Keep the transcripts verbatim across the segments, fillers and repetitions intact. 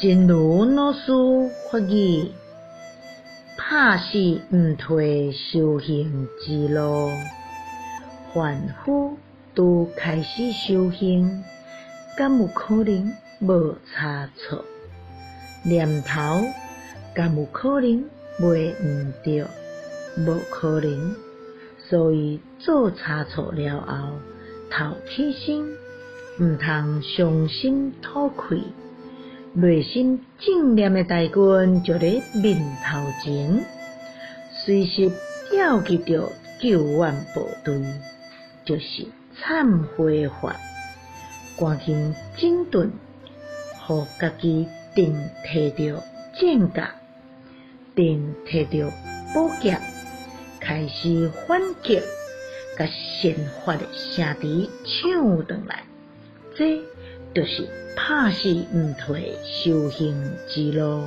真如老师法语，拍死毋退修行之路。凡夫拄开始修行，敢有可能无差错？念头敢有可能袂毋对？无可能，所以做差错了后，头起身，毋通伤心吐气。内心正念的大军就在面头前，随时调集着救援部队，就是忏悔法，赶紧整顿，互家己定摕着剑架，定摕着宝剑，开始反击，甲善法的声笛唱回来，这就是拍死毋退修行之路。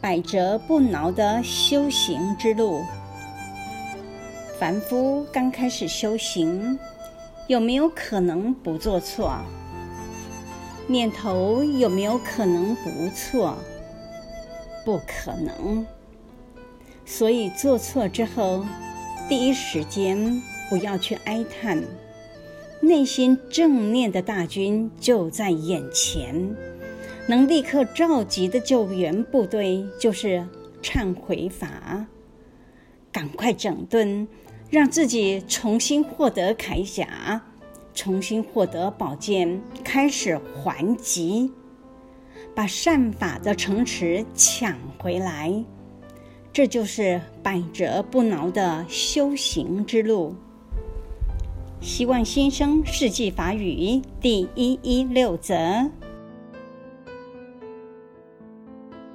百折不挠的修行之路。凡夫刚开始修行，有没有可能不做错？念头有没有可能不错？不可能。所以做错之后，第一时间不要去哀叹，内心正念的大军就在眼前，能立刻召集的救援部队就是忏悔法，赶快整顿，让自己重新获得铠甲，重新获得宝剑，开始还击，把善法的城池抢回来。这就是百折不挠的修行之路。希望新生世纪法语第一一六则。